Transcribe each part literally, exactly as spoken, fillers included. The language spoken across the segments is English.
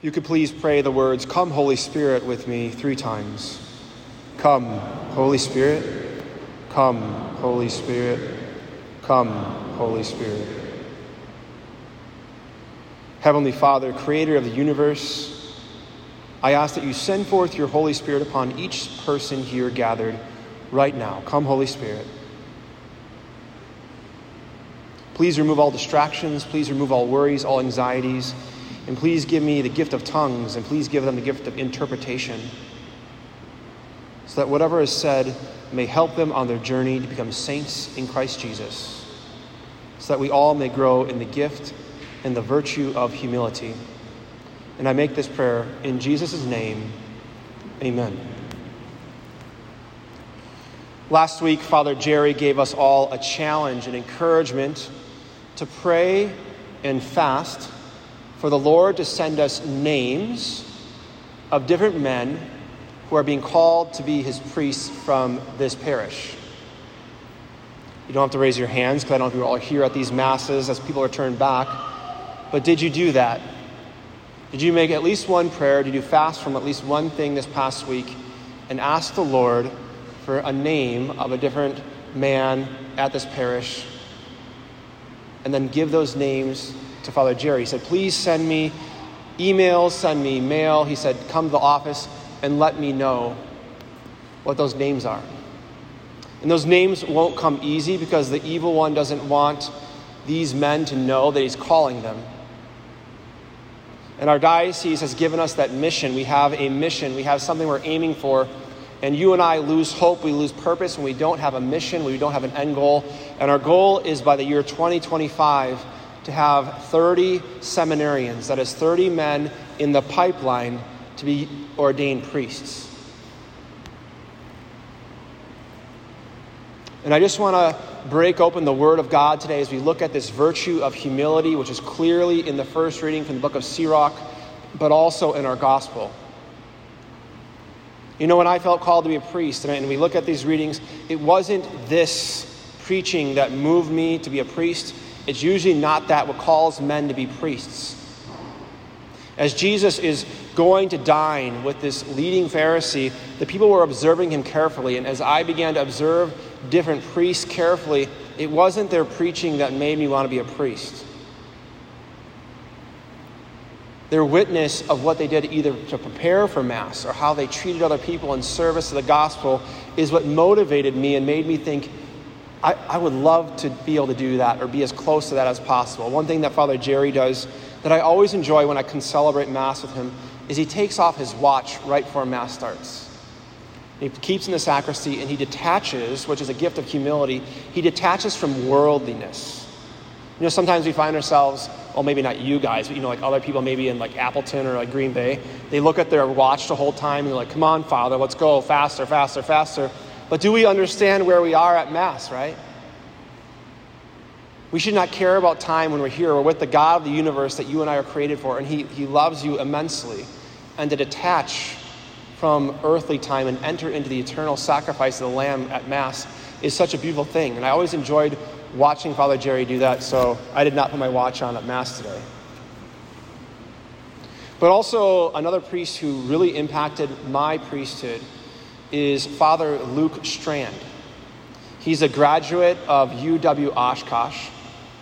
If you could please pray the words, "Come, Holy Spirit," with me three times. Come, Holy Spirit. Come, Holy Spirit. Come, Holy Spirit. Heavenly Father, creator of the universe, I ask that you send forth your Holy Spirit upon each person here gathered right now. Come, Holy Spirit. Please remove all distractions. Please remove all worries, all anxieties. And please give me the gift of tongues, and please give them the gift of interpretation, so that whatever is said may help them on their journey to become saints in Christ Jesus, so that we all may grow in the gift and the virtue of humility. And I make this prayer in Jesus' name. Amen. Last week, Father Jerry gave us all a challenge and encouragement to pray and fast for the Lord to send us names of different men who are being called to be his priests from this parish. You don't have to raise your hands, because I don't know if you're all here at these masses as people are turned back. But did you do that? Did you make at least one prayer? Did you fast from at least one thing this past week and ask the Lord for a name of a different man at this parish? And then give those names to Father Jerry. He said, please send me emails, send me mail. He said, come to the office and let me know what those names are. And those names won't come easy, because the evil one doesn't want these men to know that he's calling them. And our diocese has given us that mission. We have a mission. We have something we're aiming for. And you and I lose hope. We lose purpose when we don't have a mission, when we don't have an end goal. And our goal is by the year twenty twenty-five to have thirty seminarians, that is thirty men in the pipeline to be ordained priests. And I just want to break open the Word of God today as we look at this virtue of humility, which is clearly in the first reading from the book of Sirach, but also in our gospel. You know, when I felt called to be a priest, and we look at these readings, it wasn't this preaching that moved me to be a priest. It's usually not that what calls men to be priests. As Jesus is going to dine with this leading Pharisee, the people were observing him carefully. And as I began to observe different priests carefully, it wasn't their preaching that made me want to be a priest. Their witness of what they did either to prepare for Mass or how they treated other people in service to the gospel is what motivated me and made me think, I, I would love to be able to do that or be as close to that as possible. One thing that Father Jerry does that I always enjoy when I can celebrate Mass with him is he takes off his watch right before Mass starts. He keeps in the sacristy and he detaches, which is a gift of humility, he detaches from worldliness. You know, sometimes we find ourselves, well, maybe not you guys, but you know, like other people maybe in like Appleton or like Green Bay, they look at their watch the whole time and they're like, come on, Father, let's go faster, faster, faster. But do we understand where we are at Mass, right? We should not care about time when we're here. We're with the God of the universe that you and I are created for, and he, he loves you immensely. And to detach from earthly time and enter into the eternal sacrifice of the Lamb at Mass is such a beautiful thing. And I always enjoyed watching Father Jerry do that, so I did not put my watch on at Mass today. But also another priest who really impacted my priesthood is Father Luke Strand. He's a graduate of U W Oshkosh,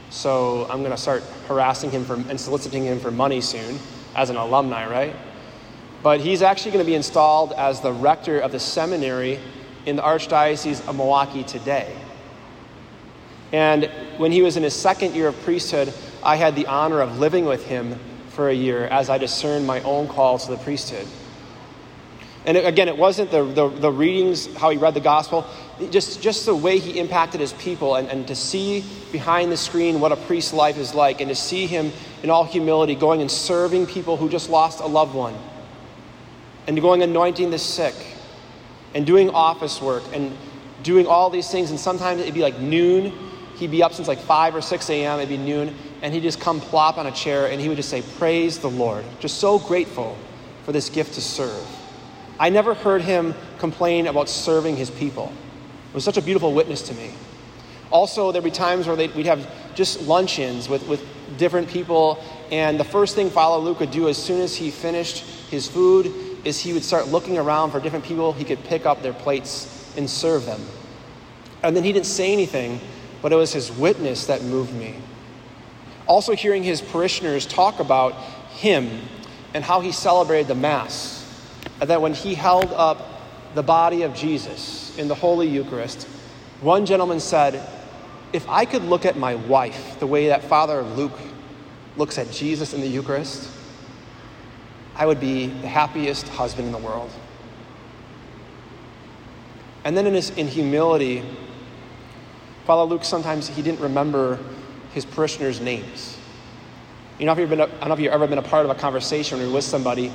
so I'm going to start harassing him for, and soliciting him for money soon as an alumni, right? But he's actually going to be installed as the rector of the seminary in the Archdiocese of Milwaukee today. And when he was in his second year of priesthood, I had the honor of living with him for a year as I discerned my own call to the priesthood. And again, it wasn't the, the, the readings, how he read the gospel, just, just the way he impacted his people, and, and to see behind the screen what a priest's life is like, and to see him in all humility going and serving people who just lost a loved one, and going anointing the sick, and doing office work, and doing all these things. And sometimes it'd be like noon, he'd be up since like five or six a.m., it'd be noon, and he'd just come plop on a chair, and he would just say, praise the Lord. Just so grateful for this gift to serve. I never heard him complain about serving his people. It was such a beautiful witness to me. Also, there'd be times where we'd have just luncheons with, with different people. And the first thing Father Luke would do as soon as he finished his food is he would start looking around for different people he could pick up their plates and serve them. And then he didn't say anything, but it was his witness that moved me. Also hearing his parishioners talk about him and how he celebrated the Mass, and that when he held up the body of Jesus in the Holy Eucharist, one gentleman said, if I could look at my wife the way that Father Luke looks at Jesus in the Eucharist, I would be the happiest husband in the world. And then in his in humility, Father Luke, sometimes he didn't remember his parishioners' names. You know, if you've been, I don't know if you've ever been a part of a conversation when you're with somebody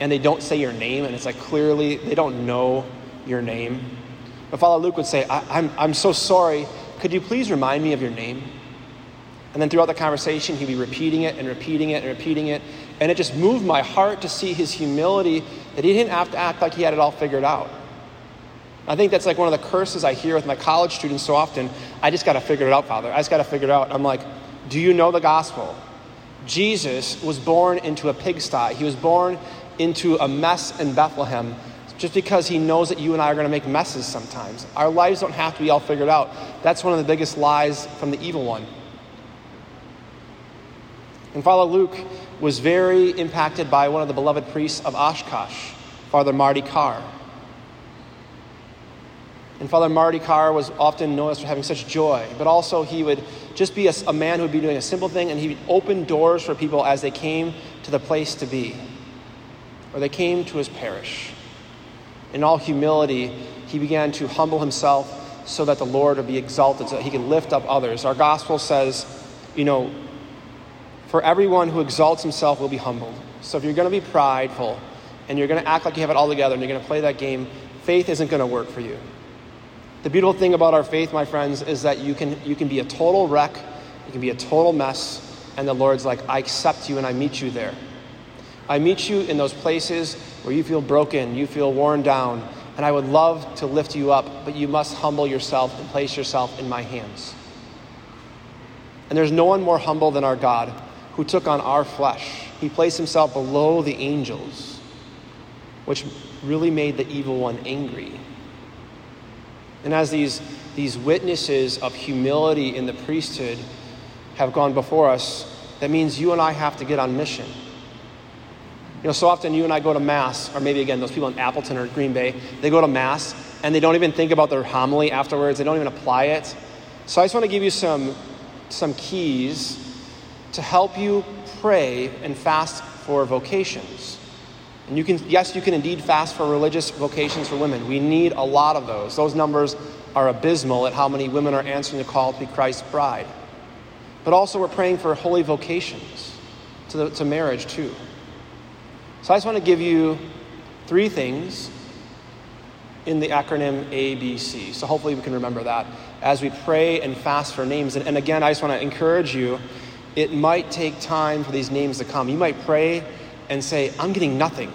and they don't say your name, and it's like clearly they don't know your name. But Father Luke would say, I, I'm, I'm so sorry. Could you please remind me of your name? And then throughout the conversation, he'd be repeating it and repeating it and repeating it. And it just moved my heart to see his humility, that he didn't have to act like he had it all figured out. I think that's like one of the curses I hear with my college students so often. I just got to figure it out, Father. I just got to figure it out. I'm like, do you know the gospel? Jesus was born into a pigsty. He was born into a mess in Bethlehem just because he knows that you and I are going to make messes sometimes. Our lives don't have to be all figured out. That's one of the biggest lies from the evil one. And Father Luke was very impacted by one of the beloved priests of Oshkosh, Father Marty Carr. And Father Marty Carr was often known as for having such joy, but also he would just be a, a man who would be doing a simple thing, and he would open doors for people as they came to the place to be, or they came to his parish. In all humility, he began to humble himself so that the Lord would be exalted, so that he could lift up others. Our gospel says, you know, for everyone who exalts himself will be humbled. So if you're going to be prideful and you're going to act like you have it all together and you're going to play that game, faith isn't going to work for you. The beautiful thing about our faith, my friends, is that you can you can be a total wreck, you can be a total mess, and the Lord's like, I accept you and I meet you there. I meet you in those places where you feel broken, you feel worn down, and I would love to lift you up, but you must humble yourself and place yourself in my hands. And there's no one more humble than our God, who took on our flesh. He placed himself below the angels, which really made the evil one angry. And as these, these witnesses of humility in the priesthood have gone before us, that means you and I have to get on mission. You know, so often you and I go to Mass, or maybe again, those people in Appleton or Green Bay, they go to Mass and they don't even think about their homily afterwards. They don't even apply it. So I just want to give you some, some keys to help you pray and fast for vocations. And you can, yes, you can indeed fast for religious vocations for women. We need a lot of those. Those numbers are abysmal at how many women are answering the call to be Christ's bride. But also we're praying for holy vocations to, the, to marriage too. So I just want to give you three things in the acronym A B C. So hopefully we can remember that as we pray and fast for names. And, and again, I just want to encourage you, it might take time for these names to come. You might pray and say, I'm getting nothing.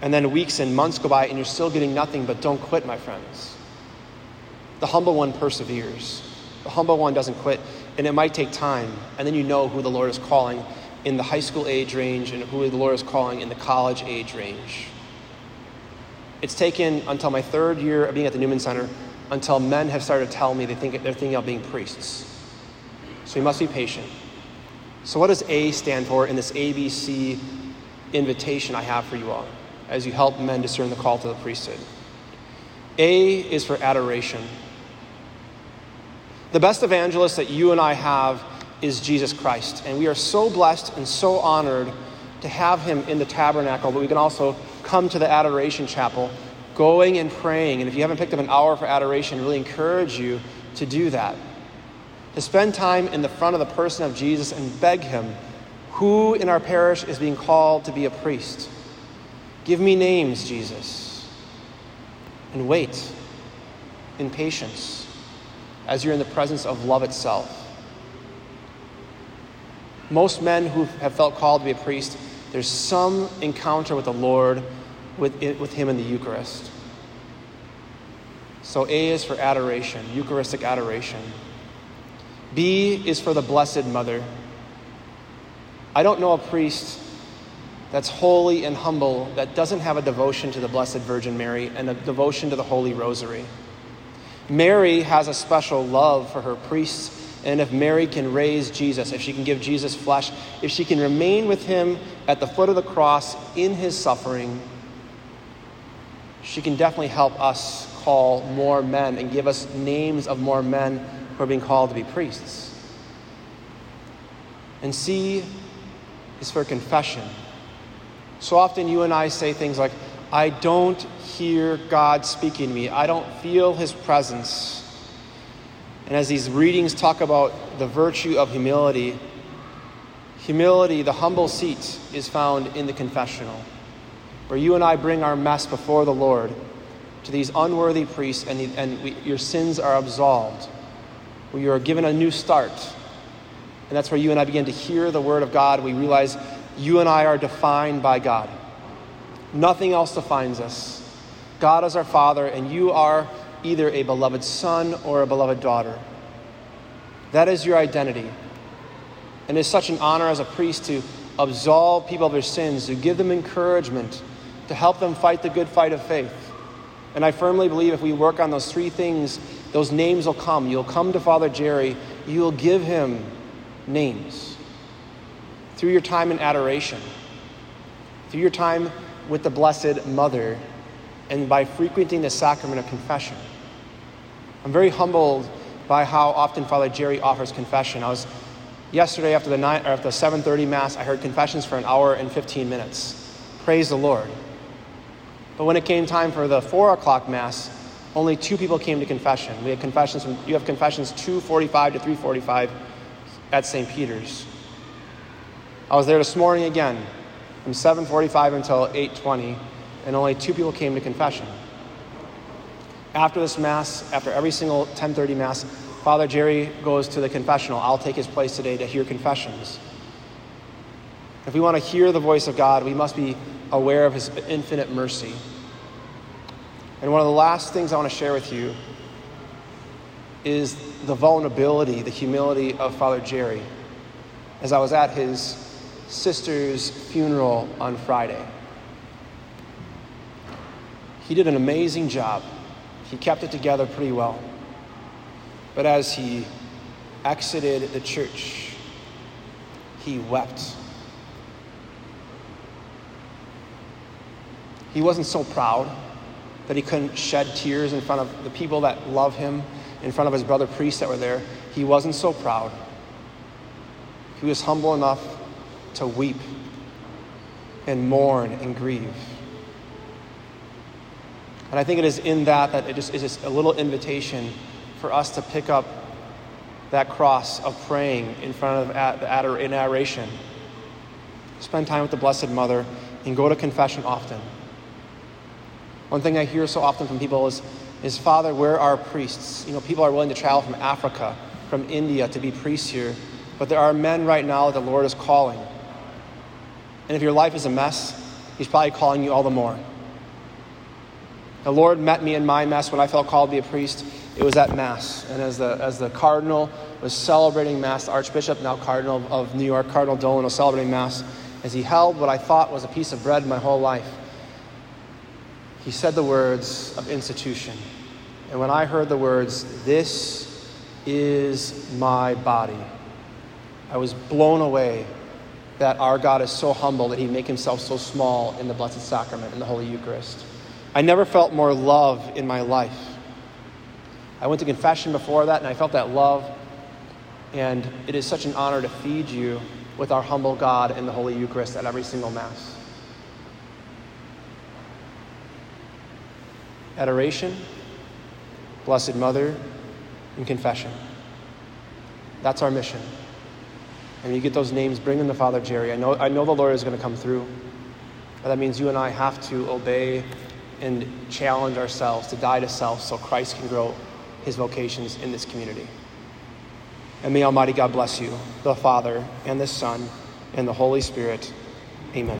And then weeks and months go by and you're still getting nothing, but don't quit, my friends. The humble one perseveres. The humble one doesn't quit, and it might take time. And then you know who the Lord is calling in the high school age range and who the Lord is calling in the college age range. It's taken until my third year of being at the Newman Center until men have started to tell me they think they're thinking of being priests. So you must be patient. So what does A stand for in this A B C invitation I have for you all as you help men discern the call to the priesthood? A is for adoration. The best evangelist that you and I have is Jesus Christ, and we are so blessed and so honored to have him in the tabernacle, but we can also come to the adoration chapel, going and praying. And if you haven't picked up an hour for adoration, I really encourage you to do that. To spend time in the front of the person of Jesus and beg him, who in our parish is being called to be a priest? Give me names, Jesus. And wait in patience as you're in the presence of love itself. Most men who have felt called to be a priest, there's some encounter with the Lord, with, with him in the Eucharist. So A is for adoration, Eucharistic adoration. B is for the Blessed Mother. I don't know a priest that's holy and humble that doesn't have a devotion to the Blessed Virgin Mary and a devotion to the Holy Rosary. Mary has a special love for her priests, and if Mary can raise Jesus, if she can give Jesus flesh, if she can remain with him at the foot of the cross in his suffering, she can definitely help us call more men and give us names of more men who are being called to be priests. And C is for confession. So often you and I say things like, I don't hear God speaking to me. I don't feel his presence. And as these readings talk about the virtue of humility, humility, the humble seat, is found in the confessional, where you and I bring our mess before the Lord to these unworthy priests, and, and we, your sins are absolved, where you are given a new start. And that's where you and I begin to hear the word of God. We realize you and I are defined by God. Nothing else defines us. God is our Father, and you are either a beloved son or a beloved daughter. That is your identity. And it's such an honor as a priest to absolve people of their sins, to give them encouragement, to help them fight the good fight of faith. And I firmly believe if we work on those three things, those names will come. You'll come to Father Jerry. You'll give him names through your time in adoration, through your time with the Blessed Mother, and by frequenting the sacrament of confession. I'm very humbled by how often Father Jerry offers confession. I was yesterday after the nine, or after seven thirty Mass, I heard confessions for an hour and fifteen minutes. Praise the Lord. But when it came time for the four o'clock Mass, only two people came to confession. We had confessions from, you have confessions two forty-five to three forty-five at Saint Peter's. I was there this morning again, from seven forty-five until eight twenty. And only two people came to confession. After this Mass, after every single ten thirty Mass, Father Jerry goes to the confessional. I'll take his place today to hear confessions. If we want to hear the voice of God, we must be aware of his infinite mercy. And one of the last things I want to share with you is the vulnerability, the humility of Father Jerry, as I was at his sister's funeral on Friday. He did an amazing job. He kept it together pretty well. But as he exited the church, he wept. He wasn't so proud that he couldn't shed tears in front of the people that love him, in front of his brother priests that were there. He wasn't so proud. He was humble enough to weep and mourn and grieve. And I think it is in that that it just is just a little invitation for us to pick up that cross of praying in front of at, the ador- in adoration. Spend time with the Blessed Mother and go to confession often. One thing I hear so often from people is, is, Father, where are priests? You know, people are willing to travel from Africa, from India to be priests here, but there are men right now that the Lord is calling. And if your life is a mess, he's probably calling you all the more. The Lord met me in my Mass when I felt called to be a priest. It was at Mass. And as the as the Cardinal was celebrating Mass, the Archbishop, now Cardinal of New York, Cardinal Dolan, was celebrating Mass, as he held what I thought was a piece of bread my whole life, he said the words of institution. And when I heard the words, "This is my body," I was blown away that our God is so humble that he make himself so small in the Blessed Sacrament, in the Holy Eucharist. I never felt more love in my life. I went to confession before that, and I felt that love. And it is such an honor to feed you with our humble God and the Holy Eucharist at every single Mass. Adoration, Blessed Mother, and confession. That's our mission. And when you get those names, bring them to Father Jerry. I know, I know the Lord is going to come through. But that means you and I have to obey and challenge ourselves to die to self so Christ can grow his vocations in this community. And may Almighty God bless you, the Father, and the Son, and the Holy Spirit. Amen.